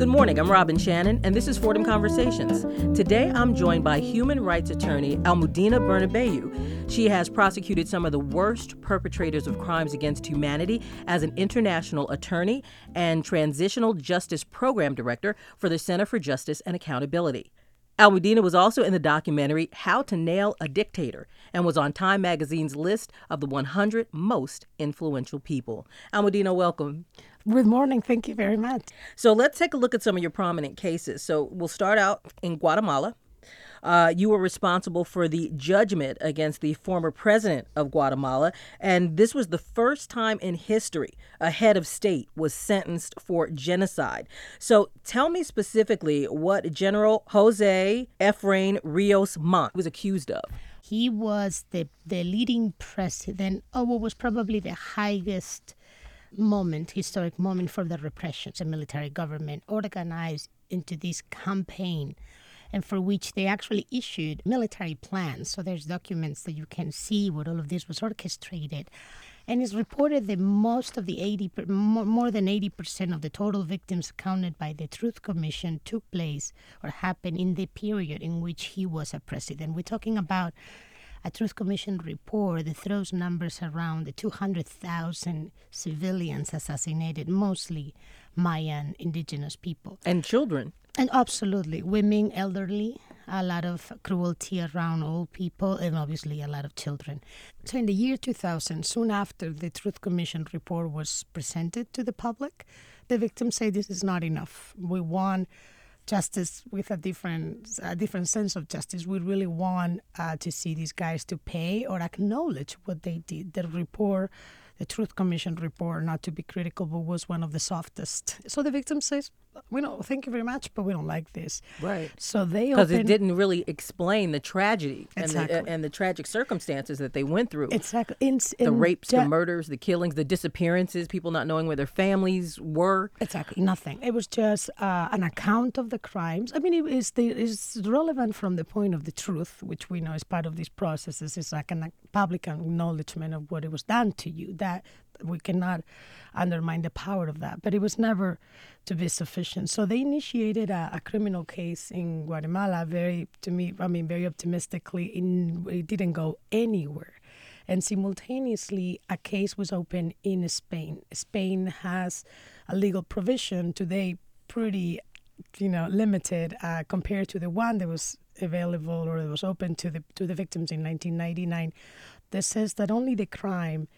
Good morning, I'm Robin Shannon, and this is Fordham Conversations. Today, I'm joined by human rights attorney Almudena Bernabéu. She has prosecuted some of the worst perpetrators of crimes against humanity as an international attorney and transitional justice program director for the Center for Justice and Accountability. Almudena was also in the documentary How to Nail a Dictator and was on Time Magazine's list of the 100 most influential people. Almudena, welcome. Good morning. Thank you very much. So let's take a look at some of your prominent cases. So we'll start out in Guatemala. You were responsible for the judgment against the former president of Guatemala, and this was the first time in history a head of state was sentenced for genocide. So tell me specifically what General José Efraín Ríos Montt was accused of. He was the leading president of what was probably the highest historic moment for the repressions and military government organized into this campaign, and for which they actually issued military plans. So there's documents that you can see where all of this was orchestrated. And it's reported that more than 80% of the total victims counted by the Truth Commission took place or happened in the period in which he was a president. We're talking about a Truth Commission report that throws numbers around the 200,000 civilians assassinated, mostly Mayan indigenous people. And children. And absolutely, women, elderly, a lot of cruelty around old people, and obviously a lot of children. So in the year 2000, soon after the Truth Commission report was presented to the public, the victims say this is not enough. We want justice with a different sense of justice. We really want to see these guys to pay or acknowledge what they did. The report, the Truth Commission report, not to be critical, but was one of the softest. So the victim says, "We don't thank you very much, but we don't like this." Right. So they because it didn't really explain the tragedy and the tragic circumstances that they went through. Exactly. The rapes, the murders, the killings, the disappearances, people not knowing where their families were. Exactly. Nothing. It was just an account of the crimes. I mean, it's relevant from the point of the truth, which we know is part of these processes. It's like a public acknowledgement of what it was done to you. That we cannot undermine the power of that, but it was never to be sufficient. So they initiated a criminal case in Guatemala. Very optimistically, it didn't go anywhere. And simultaneously, a case was opened in Spain. Spain has a legal provision today, pretty, limited compared to the one that was available or that was open to the victims in 1999. That says that only the crime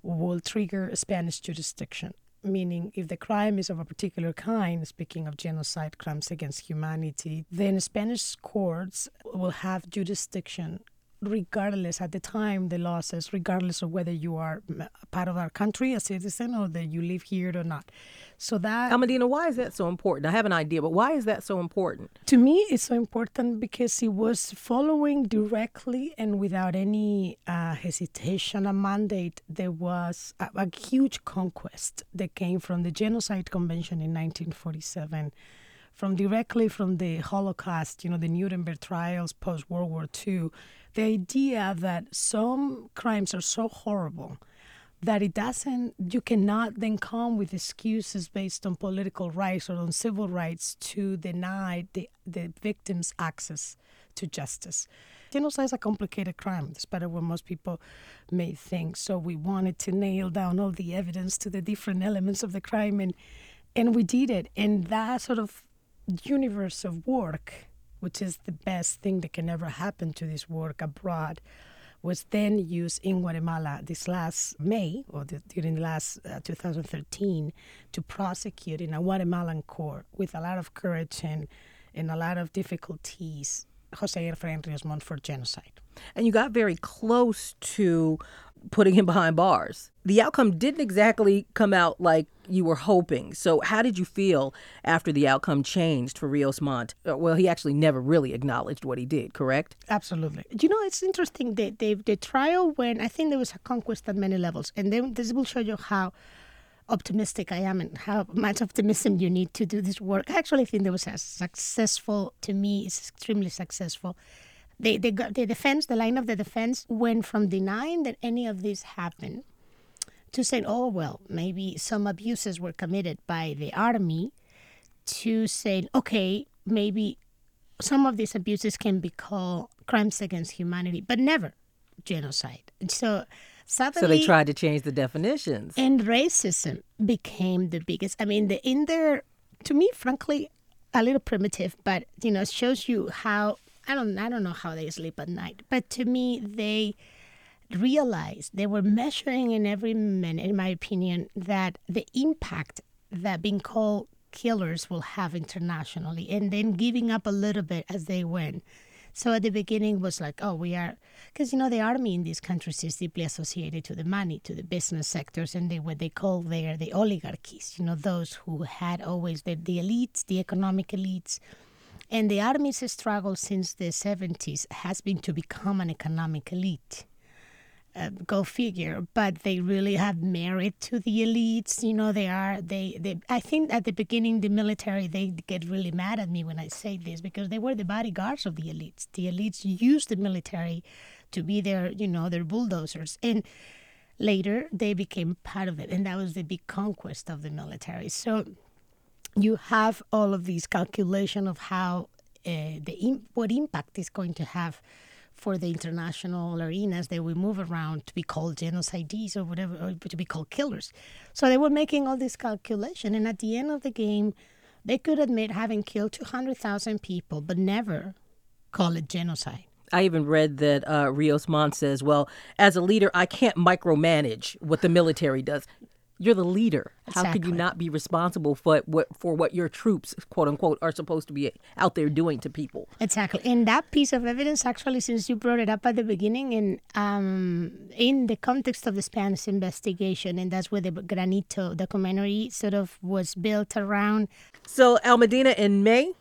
will trigger Spanish jurisdiction, meaning if the crime is of a particular kind, speaking of genocide, crimes against humanity, then Spanish courts will have jurisdiction regardless, at the time the law says, regardless of whether you are part of our country, a citizen, or that you live here or not. So that... Almudena, why is that so important? I have an idea, but why is that so important? To me, it's so important because it was following directly and without any hesitation a mandate. There was a huge conquest that came from the Genocide Convention in 1947, directly from the Holocaust, the Nuremberg trials, post-World War II, the idea that some crimes are so horrible that you cannot then come with excuses based on political rights or on civil rights to deny the victims access to justice. Genocide is a complicated crime, despite what most people may think. So we wanted to nail down all the evidence to the different elements of the crime, and we did it. And that sort of universe of work, which is the best thing that can ever happen to this work abroad, was then used in Guatemala this last May, or during the last 2013, to prosecute in a Guatemalan court with a lot of courage and a lot of difficulties José Efraín Ríos Montt for genocide. And you got very close to putting him behind bars. The outcome didn't exactly come out like you were hoping. So how did you feel after the outcome changed for Ríos Montt? Well, he actually never really acknowledged what he did, correct? Absolutely. It's interesting that the trial, when I think there was a conquest at many levels, and then this will show you how optimistic I am and how much optimism you need to do this work. I actually think there was a successful, to me, it's extremely successful. The defense, the line of the defense went from denying that any of this happened to saying, maybe some abuses were committed by the army, to say, okay, maybe some of these abuses can be called crimes against humanity, but never genocide. So suddenly, so they tried to change the definitions. And racism became the biggest. I mean, in there, to me, frankly, a little primitive, but, you know, it shows you how, I don't know how they sleep at night. But to me, they realized they were measuring in every minute, in my opinion, that the impact that being called killers will have internationally, and then giving up a little bit as they went. So at the beginning was like, oh, we are, because, you know, the army in these countries is deeply associated to the money, to the business sectors, and they, what they call there the oligarchies, you know, those who had always the elites, the economic elites. And the army's struggle since the 70s has been to become an economic elite. Go figure. But they really have merit to the elites. You know, they are, they I think at the beginning, the military, they get really mad at me when I say this, because they were the bodyguards of the elites. The elites used the military to be their, you know, their bulldozers. And later they became part of it. And that was the big conquest of the military. So you have all of these calculation of how what impact is going to have for the international arenas that we move around to be called genocides or whatever, or to be called killers. So they were making all this calculation. And at the end of the game, they could admit having killed 200,000 people, but never call it genocide. I even read that Ríos Montt says, well, as a leader, I can't micromanage what the military does. You're the leader. Exactly. How could you not be responsible for what your troops, quote unquote, are supposed to be out there doing to people? Exactly. And that piece of evidence, actually, since you brought it up at the beginning, and in the context of the Spanish investigation, and that's where the Granito documentary sort of was built around. So, Almudena, in May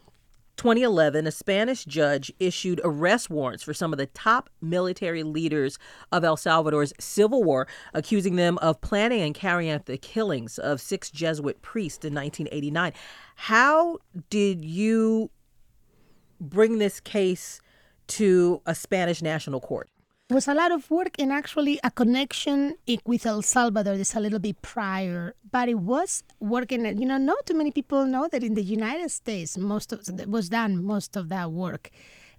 2011, a Spanish judge issued arrest warrants for some of the top military leaders of El Salvador's civil war, accusing them of planning and carrying out the killings of 6 Jesuit priests in 1989. How did you bring this case to a Spanish national court? It was a lot of work, and actually a connection with El Salvador is a little bit prior, but it was working. You know, not too many people know that in the United States, most of that work.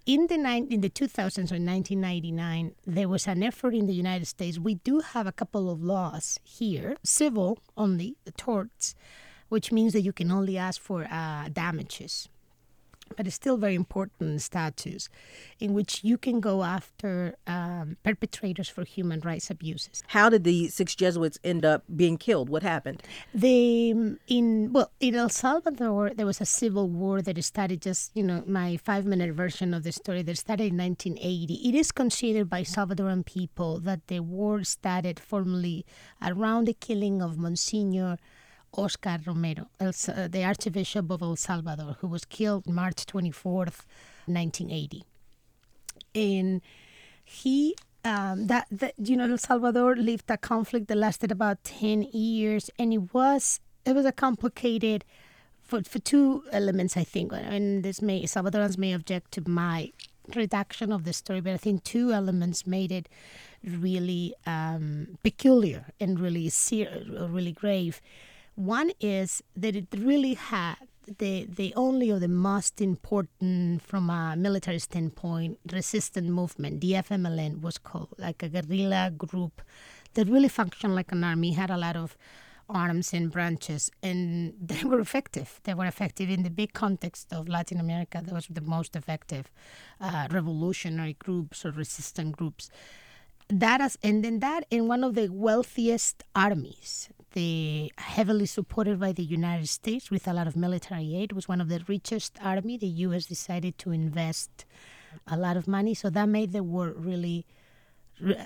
In the 2000s or 1999, there was an effort in the United States. We do have a couple of laws here, civil only, the torts, which means that you can only ask for damages. But it's still very important statutes in which you can go after perpetrators for human rights abuses. How did the 6 Jesuits end up being killed? What happened? In El Salvador, there was a civil war that started just, you know, my 5-minute version of the story that started in 1980. It is considered by Salvadoran people that the war started formally around the killing of Monsignor Oscar Romero, the Archbishop of El Salvador, who was killed March 24th, 1980. And he, El Salvador lived a conflict that lasted about 10 years, and it was a complicated for two elements, I think. And Salvadorans may object to my reduction of the story, but I think two elements made it really peculiar and really serious, really grave. One is that it really had the only or the most important, from a military standpoint, resistant movement. The FMLN was called, like a guerrilla group that really functioned like an army, had a lot of arms and branches, and they were effective. They were effective in the big context of Latin America. Those were the most effective revolutionary groups or resistant groups. And one of the wealthiest armies, the heavily supported by the United States with a lot of military aid, was one of the richest army. The U.S. decided to invest a lot of money, so that made the war really,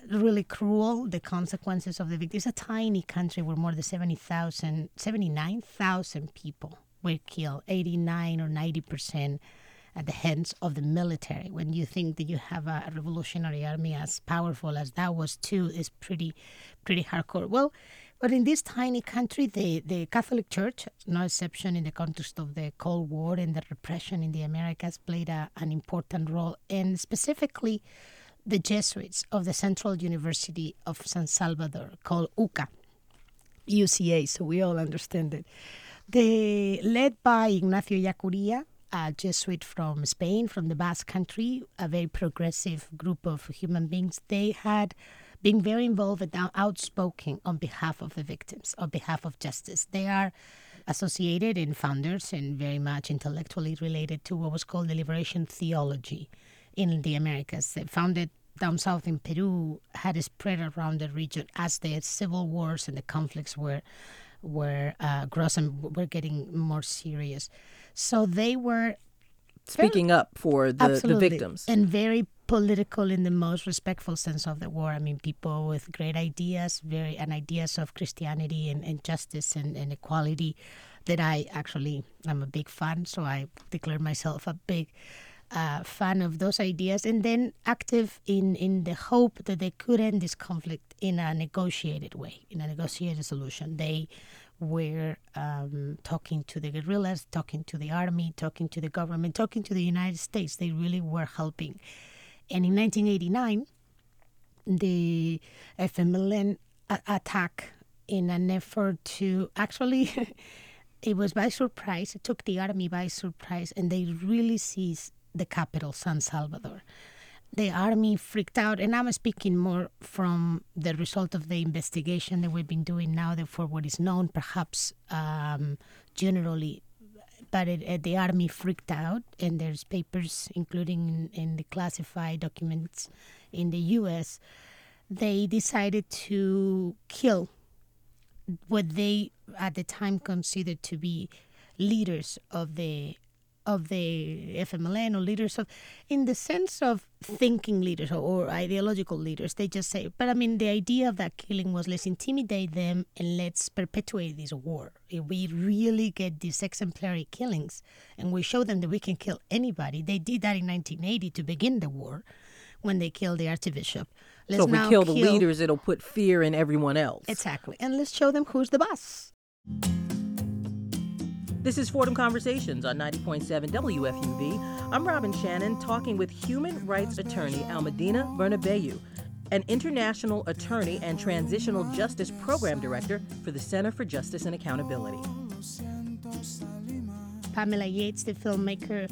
really cruel. The consequences of the victims. It's a tiny country where more than 79,000 people were killed, 89 or 90%. At the hands of the military. When you think that you have a revolutionary army as powerful as that was too, is pretty hardcore. Well, but in this tiny country, the Catholic Church, no exception in the context of the Cold War and the repression in the Americas, played an important role, and specifically the Jesuits of the Central University of San Salvador, called UCA, so we all understand it. Led by Ignacio Ellacuría, a Jesuit from Spain, from the Basque Country, a very progressive group of human beings. They had been very involved and outspoken on behalf of the victims, on behalf of justice. They are associated and founders and very much intellectually related to what was called the liberation theology in the Americas. They founded down south in Peru, had a spread around the region as the civil wars and the conflicts were gross and were getting more serious. So they were speaking up for the victims. And very political in the most respectful sense of the word. I mean, people with great ideas, ideas of Christianity and justice and equality that I'm a big fan. So I declare myself a big fan of those ideas, and then active in the hope that they could end this conflict in a negotiated way, in a negotiated solution. They were talking to the guerrillas, talking to the army, talking to the government, talking to the United States. They really were helping. And in 1989, the FMLN attack in an effort to actually... it was by surprise. It took the army by surprise, and they really seized the capital, San Salvador. The army freaked out, and I'm speaking more from the result of the investigation that we've been doing now, therefore what is known perhaps generally, but the army freaked out, and there's papers, including in the classified documents in the U.S., they decided to kill what they at the time considered to be leaders of the FMLN, or leaders of, in the sense of thinking leaders or ideological leaders. They just say, but I mean, the idea of that killing was let's intimidate them and let's perpetuate this war. If we really get these exemplary killings and we show them that we can kill anybody. They did that in 1980 to begin the war when they killed the archbishop. So if we kill the leaders, it'll put fear in everyone else. Exactly. And let's show them who's the boss. This is Fordham Conversations on 90.7 WFUV. I'm Robin Shannon, talking with human rights attorney Almudena Bernabéu, an international attorney and transitional justice program director for the Center for Justice and Accountability. Pamela Yates, the filmmaker,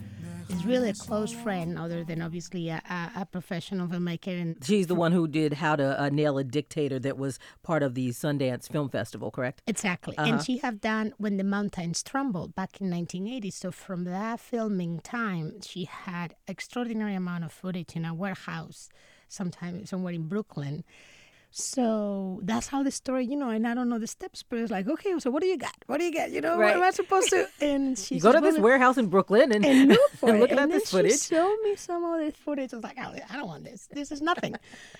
is really a close friend, other than obviously a professional filmmaker. And she's the one who did How to Nail a Dictator, that was part of the Sundance Film Festival, correct? Exactly. Uh-huh. And she had done When the Mountains Trumbled back in 1980. So from that filming time, she had extraordinary amount of footage in a warehouse, somewhere in Brooklyn. So that's how the story, and I don't know the steps, but it's like, okay, so what do you got? Right. What am I supposed to? And she you go to this warehouse in Brooklyn and look for and look at this footage. She showed me some of this footage. I was like, I don't want this. This is nothing.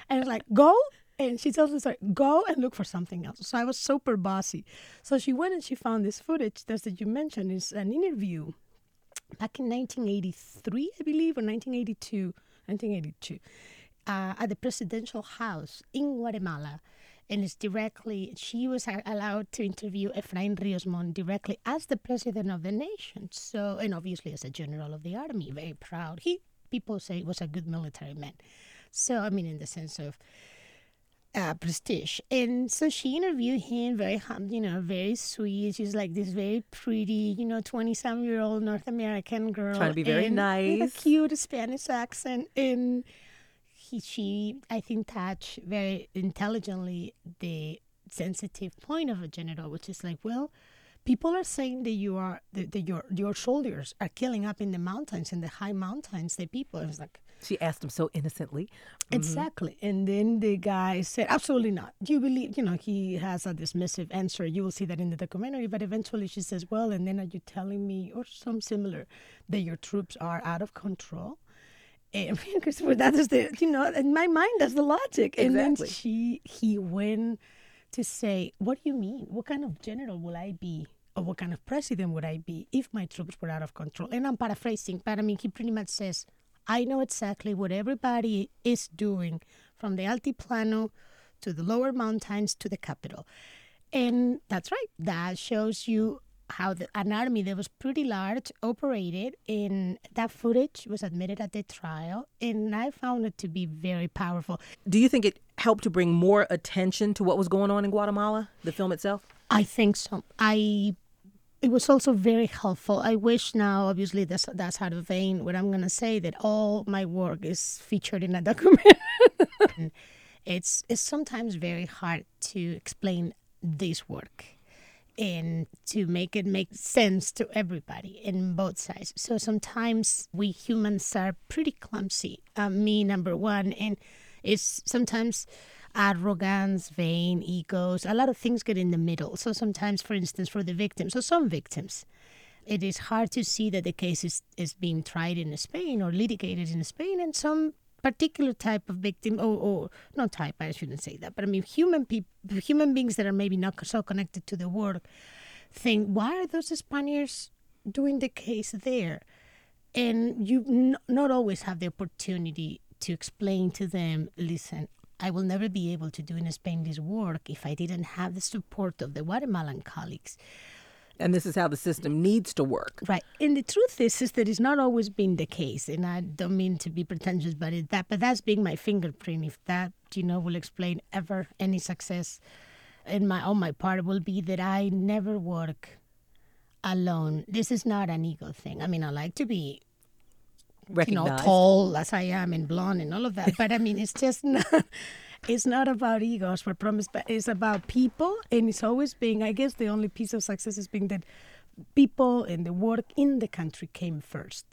And it's like, go. And she tells us, go and look for something else. So I was super bossy. So she went and she found this footage that you mentioned is an interview back in 1983, I believe, or 1982. At the presidential house in Guatemala, and it's directly, she was allowed to interview Efraín Ríos Montt directly as the president of the nation, so, and obviously as a general of the army, very proud. People say he was a good military man, so I mean in the sense of prestige. And so she interviewed him, very humble, very sweet. She's like this very pretty, 27-year-old North American girl. Trying to be very nice. With a cute Spanish accent, and... She, I think, touched very intelligently the sensitive point of a general, which is like, well, people are saying that your soldiers are killing up in the mountains, in the high mountains, the people. It was like, she asked him so innocently. Mm-hmm. Exactly. And then the guy said, absolutely not. Do you believe, he has a dismissive answer. You will see that in the documentary. But eventually she says, well, and then are you telling me, or some similar, that your troops are out of control? Because that is the, in my mind, that's the logic. Exactly. And then he went to say, what do you mean? What kind of general will I be? Or what kind of president would I be if my troops were out of control? And I'm paraphrasing, but I mean, he pretty much says, I know exactly what everybody is doing from the Altiplano to the lower mountains to the capital. And that's right. That shows you how an army that was pretty large operated, and that footage was admitted at the trial, and I found it to be very powerful. Do you think it helped to bring more attention to what was going on in Guatemala, the film itself? I think so. I It was also very helpful. I wish now, obviously, that's out of vain, what I'm going to say, that all my work is featured in a document. It's sometimes very hard to explain this work and to make it make sense to everybody in both sides. So sometimes we humans are pretty clumsy, me number one, and it's sometimes arrogance, vain, egos, a lot of things get in the middle. So sometimes, for instance, for the victims, so some victims, it is hard to see that the case is being tried in Spain or litigated in Spain, and some particular type of victim, or not type, I shouldn't say that, but I mean human beings that are maybe not so connected to the world think, why are those Spaniards doing the case there? And you not always have the opportunity to explain to them, listen, I will never be able to do in Spain this work if I didn't have the support of the Guatemalan colleagues. And this is how the system needs to work. Right. And the truth is that it's not always been the case. And I don't mean to be pretentious, but that's being my fingerprint. If that, will explain ever any success on my part, will be that I never work alone. This is not an ego thing. I mean, I like to be tall as I am and blonde and all of that. But I mean, it's just not... It's not about egos, for promise, but it's about people. And it's always being, I guess the only piece of success is being that people and the work in the country came first.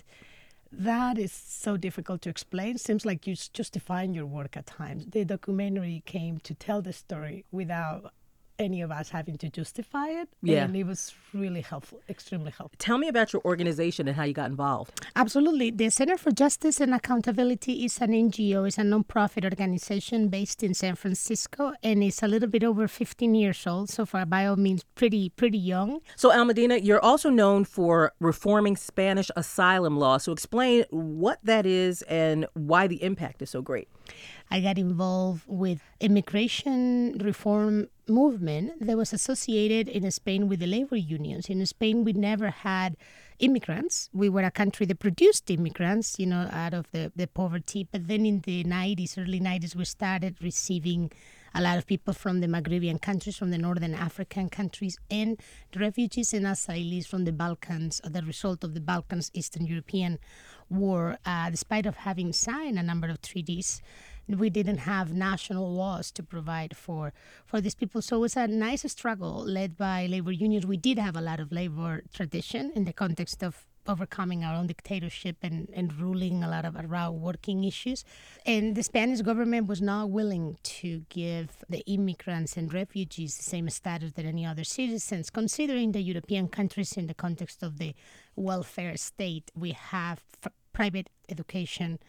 That is so difficult to explain. Seems like you justifying your work at times. The documentary came to tell the story without any of us having to justify it. Yeah. And it was really helpful, extremely helpful. Tell me about your organization and how you got involved. Absolutely. The Center for Justice and Accountability is an NGO. It's a nonprofit organization based in San Francisco, and it's a little bit over 15 years old. So far, by all means, pretty young. So, Almudena, you're also known for reforming Spanish asylum law. So explain what that is and why the impact is so great. I got involved with immigration reform movement that was associated in Spain with the labor unions. In Spain, we never had immigrants. We were a country that produced immigrants, out of the poverty. But then in the 90s, early 90s, we started receiving a lot of people from the Maghrebian countries, from the Northern African countries, and refugees and asylees from the Balkans, the result of the Balkans Eastern European War. Despite of having signed a number of treaties, we didn't have national laws to provide for these people. So it was a nice struggle led by labor unions. We did have a lot of labor tradition in the context of overcoming our own dictatorship and ruling a lot of around working issues. And the Spanish government was not willing to give the immigrants and refugees the same status that any other citizens, considering the European countries in the context of the welfare state. We have private education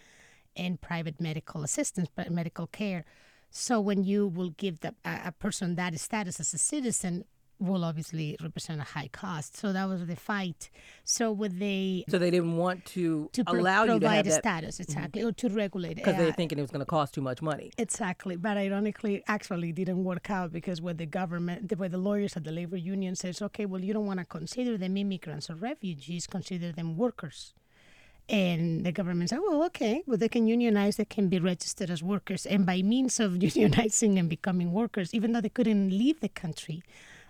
and private medical assistance, medical care. So when you will give a person that status as a citizen, will obviously represent a high cost. So that was the fight. So they didn't want to allow you to have that status, exactly, mm-hmm. or to regulate it. Because they were thinking it was going to cost too much money. Exactly. But ironically, actually didn't work out, because when the lawyers at the labor union says, okay, well, you don't want to consider them immigrants or refugees, consider them workers. And the government said, well, okay, well, they can unionize, they can be registered as workers. And by means of unionizing and becoming workers, even though they couldn't leave the country,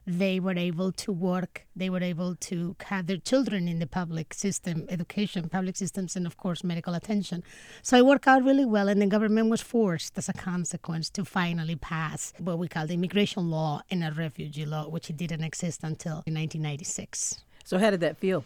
they were able to work, they were able to have their children in the public system, education, public systems, and of course, medical attention. So it worked out really well, and the government was forced as a consequence to finally pass what we call the immigration law and a refugee law, which didn't exist until 1996. So how did that feel?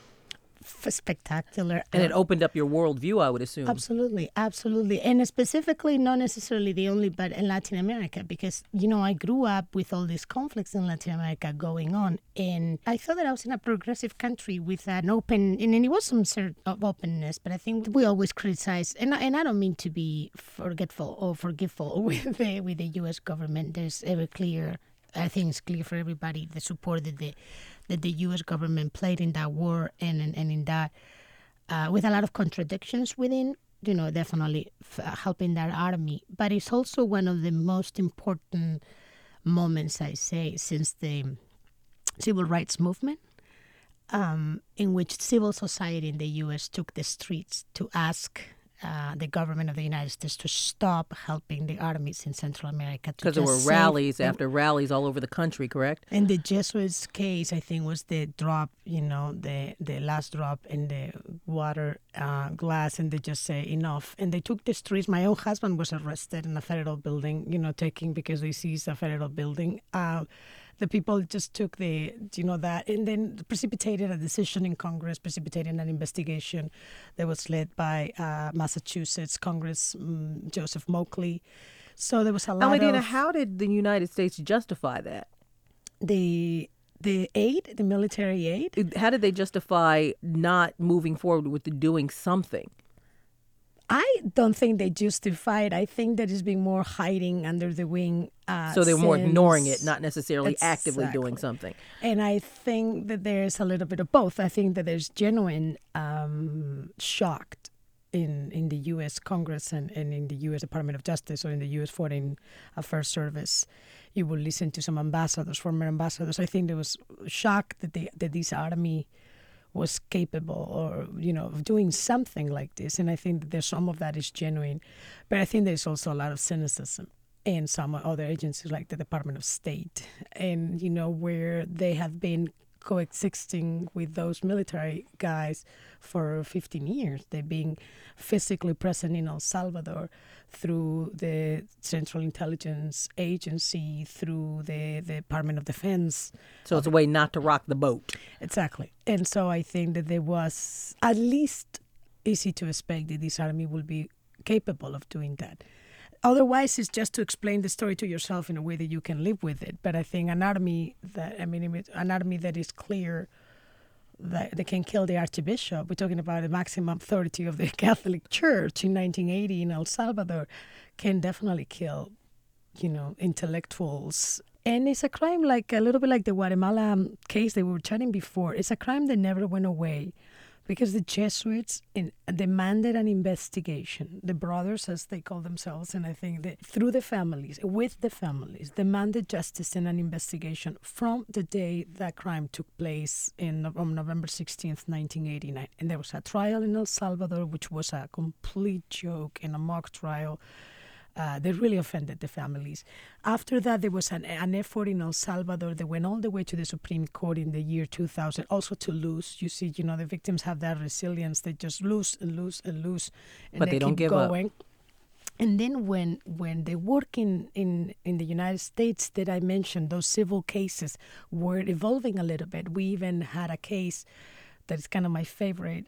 Spectacular. And it opened up your worldview, I would assume. Absolutely, absolutely. And specifically, not necessarily the only, but in Latin America, because, I grew up with all these conflicts in Latin America going on. And I thought that I was in a progressive country with an open, and it was some sort of openness, but I think we always criticize, and I don't mean to be forgetful or forgiveful with the U.S. government. There's ever clear, I think it's clear for everybody, the support that the U.S. government played in that war and in that, with a lot of contradictions within, definitely helping that army. But it's also one of the most important moments, I say, since the civil rights movement, in which civil society in the U.S. took the streets to ask the government of the United States to stop helping the armies in Central America. Because there were rallies after rallies all over the country, correct? And the Jesuits' case, I think, was the drop, you know, the last drop in the water glass, and they just say enough. And they took the streets. My own husband was arrested in a federal building, you know, taking because they seized a federal building. The people just took the, you know, that, and then precipitated a decision in Congress, precipitating an investigation that was led by Massachusetts Congress, Joseph Moakley. So there was a lot Almudena, how did the United States justify that? The aid, the military aid? How did they justify not moving forward with doing something? I don't think they justify it. I think that it's been more hiding under the wing. So they're more ignoring it, not necessarily actively doing something. And I think that there's a little bit of both. I think that there's genuine shock in the U.S. Congress and in the U.S. Department of Justice or in the U.S. Foreign Affairs Service. You will listen to some ambassadors, former ambassadors. I think there was shock that this army was capable or, you know, of doing something like this. And I think that there's some of that is genuine. But I think there's also a lot of cynicism in some other agencies like the Department of State and, you know, where they have been coexisting with those military guys for 15 years. They've been physically present in El Salvador through the Central Intelligence Agency, through the Department of Defense. So it's a way not to rock the boat. Exactly. And so I think that there was at least easy to expect that this army will be capable of doing that. Otherwise, it's just to explain the story to yourself in a way that you can live with it. But I think an army that is clear that they can kill the archbishop. We're talking about the maximum authority of the Catholic Church in 1980 in El Salvador can definitely kill, you know, intellectuals. And it's a crime like a little bit like the Guatemala case that we were chatting before. It's a crime that never went away. Because the Jesuits demanded an investigation. The brothers, as they call themselves, and I think that through the families, with the families, demanded justice and an investigation from the day that crime took place on November 16th, 1989. And there was a trial in El Salvador, which was a complete joke and a mock trial. They really offended the families. After that, there was an effort in El Salvador that went all the way to the Supreme Court in the year 2000, also to lose. You see, you know, the victims have that resilience. They just lose and lose and lose. And but they don't give up. And then when they work in the United States that I mentioned, those civil cases were evolving a little bit. We even had a case that is kind of my favorite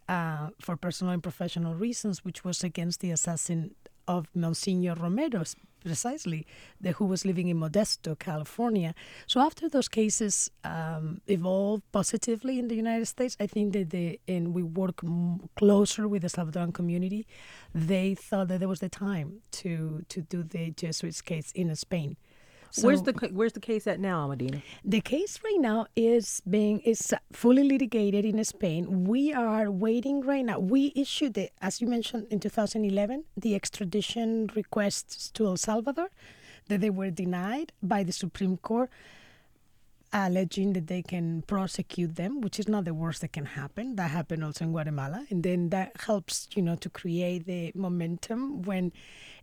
for personal and professional reasons, which was against the assassin of Monsignor Romero, precisely, who was living in Modesto, California. So after those cases evolved positively in the United States, I think that we work closer with the Salvadoran community. They thought that there was the time to do the Jesuits case in Spain. So where's the case at now, Almudena? The case right now is fully litigated in Spain. We are waiting right now. We issued, as you mentioned, in 2011, the extradition requests to El Salvador that they were denied by the Supreme Court, alleging that they can prosecute them, which is not the worst that can happen. That happened also in Guatemala. And then that helps, you know, to create the momentum when...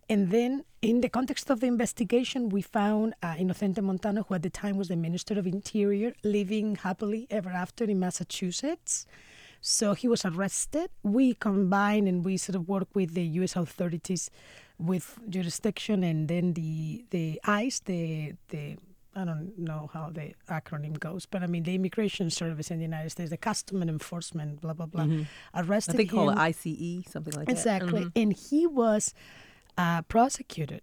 And then in the context of the investigation, we found Inocente Montano, who at the time was the Minister of Interior, living happily ever after in Massachusetts. So he was arrested. We combined and we sort of worked with the U.S. authorities with jurisdiction and then the ICE, the I don't know how the acronym goes, but I mean the Immigration Service in the United States, the Customs Enforcement, blah, blah, blah, mm-hmm. arrested him. I think call it ICE, something like that. Exactly. Mm-hmm. And he was... prosecuted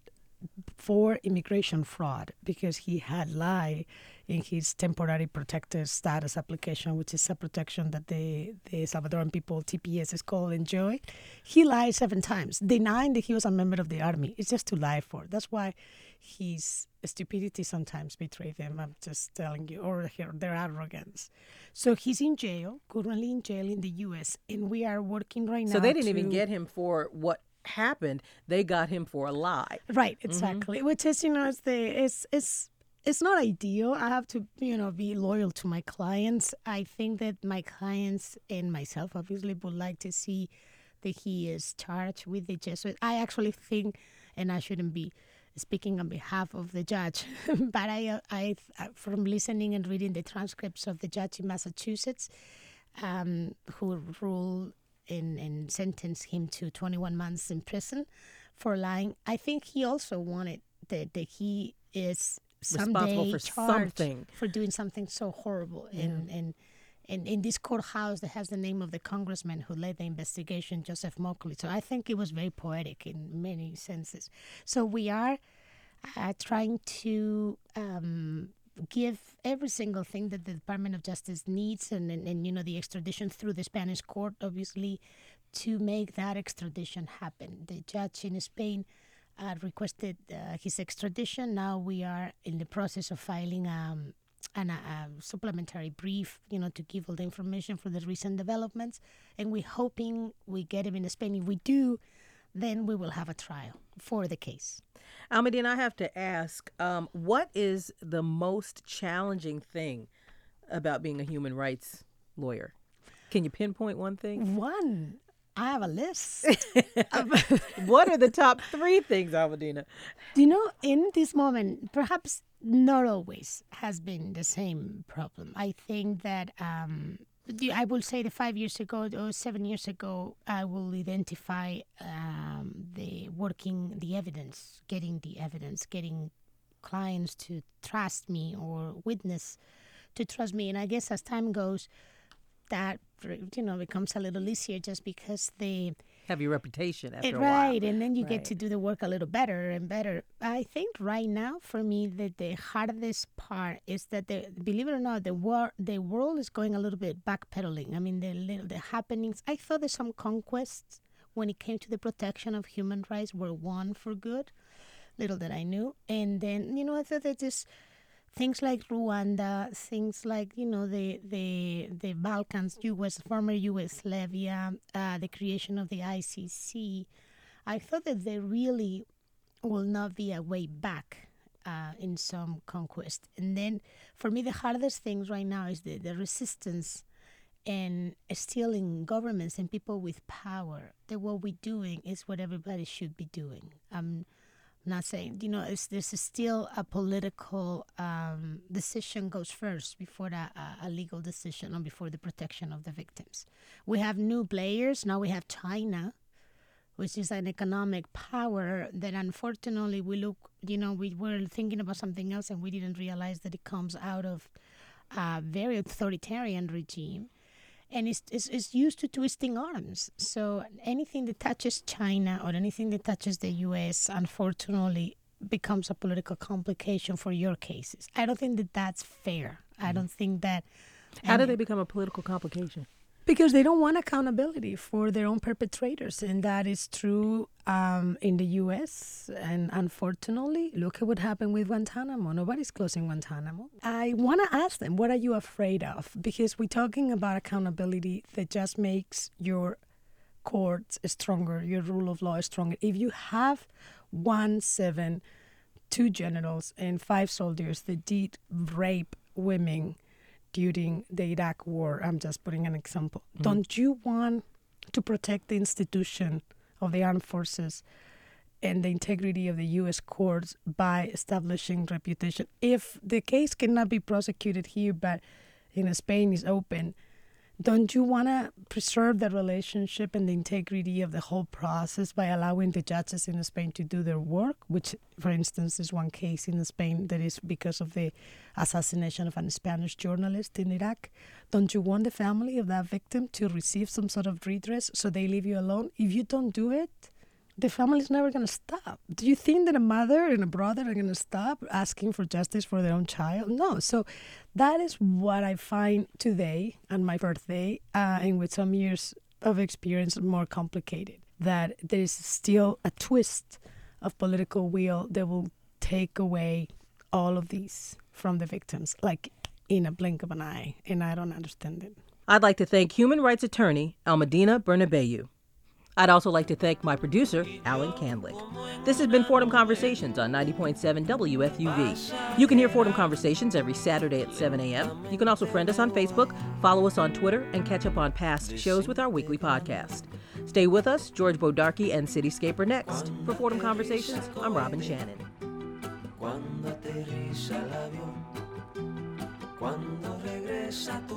for immigration fraud because he had lied in his temporary protected status application, which is a protection that the Salvadoran people, TPS is called, enjoy. He lied 7 times, denying that he was a member of the army. It's just to lie for. That's why his stupidity sometimes betrays them, I'm just telling you, or their arrogance. So he's in jail, currently in jail in the U.S., and we are working right now. So they didn't even get him for what happened, they got him for a lie. Right, exactly. Mm-hmm. Which is, you know, it's not ideal. I have to, you know, be loyal to my clients. I think that my clients and myself obviously would like to see that he is charged with the Jesuit. I actually think, and I shouldn't be speaking on behalf of the judge, but I from listening and reading the transcripts of the judge in Massachusetts, who ruled and sentenced him to 21 months in prison for lying, I think he also wanted that he is someday for charged something. For doing something so horrible. Yeah. And in this courthouse that has the name of the congressman who led the investigation, Joseph Moakley. So I think it was very poetic in many senses. So we are trying to give every single thing that the Department of Justice needs and you know, the extradition through the Spanish court, obviously, to make that extradition happen. The judge in Spain requested his extradition. Now we are in the process of filing a supplementary brief, you know, to give all the information for the recent developments. And we're hoping we get him in Spain. If we do, then we will have a trial for the case. Almudena, I have to ask, what is the most challenging thing about being a human rights lawyer? Can you pinpoint one thing? One. I have a list. What are the top three things, Almudena? You know, in this moment, perhaps not always has been the same problem. I think that I will say that 5 years ago or 7 years ago, I will identify the evidence, getting clients to trust me or witness to trust me. And I guess as time goes, that, you know, becomes a little easier just because they have your reputation after a while. Right, and then you get to do the work a little better and better. I think right now, for me, the hardest part is that, believe it or not, the world is going a little bit backpedaling. I mean, the happenings. I thought that some conquests when it came to the protection of human rights were won for good, little that I knew. And then, you know, I thought that this... things like Rwanda, things like, you know, the Balkans, former Yugoslavia, the creation of the ICC. I thought that there really will not be a way back in some conquest. And then for me, the hardest thing right now is the resistance and stealing governments and people with power, that what we're doing is what everybody should be doing. Not saying, you know, this is still a political decision goes first before a legal decision or before the protection of the victims. We have new players. Now we have China, which is an economic power that unfortunately we were thinking about something else and we didn't realize that it comes out of a very authoritarian regime. And it's used to twisting arms. So anything that touches China or anything that touches the U.S., unfortunately, becomes a political complication for your cases. I don't think that that's fair. I don't think that... How do they become a political complication? Because they don't want accountability for their own perpetrators. And that is true in the U.S. And unfortunately, look at what happened with Guantanamo. Nobody's closing Guantanamo. I want to ask them, what are you afraid of? Because we're talking about accountability that just makes your courts stronger, your rule of law stronger. If you have 2 generals, and 5 soldiers that did rape women during the Iraq war, I'm just putting an example. Mm-hmm. Don't you want to protect the institution of the armed forces and the integrity of the U.S. courts by establishing reputation? If the case cannot be prosecuted here, but in Spain is open, don't you want to preserve the relationship and the integrity of the whole process by allowing the judges in Spain to do their work, which, for instance, is one case in Spain that is because of the assassination of a Spanish journalist in Iraq? Don't you want the family of that victim to receive some sort of redress so they leave you alone? If you don't do it, the family's never going to stop. Do you think that a mother and a brother are going to stop asking for justice for their own child? No. So that is what I find today on my birthday, and with some years of experience, more complicated, that there is still a twist of political will that will take away all of these from the victims, like in a blink of an eye, and I don't understand it. I'd like to thank human rights attorney Almudena Bernabéu. I'd also like to thank my producer, Alan Canlick. This has been Fordham Conversations on 90.7 WFUV. You can hear Fordham Conversations every Saturday at 7 a.m. You can also friend us on Facebook, follow us on Twitter, and catch up on past shows with our weekly podcast. Stay with us. George Bodarkey and Cityscape are next. For Fordham Conversations, I'm Robin Shannon. Cuando aterriza el avión, cuando regresa tu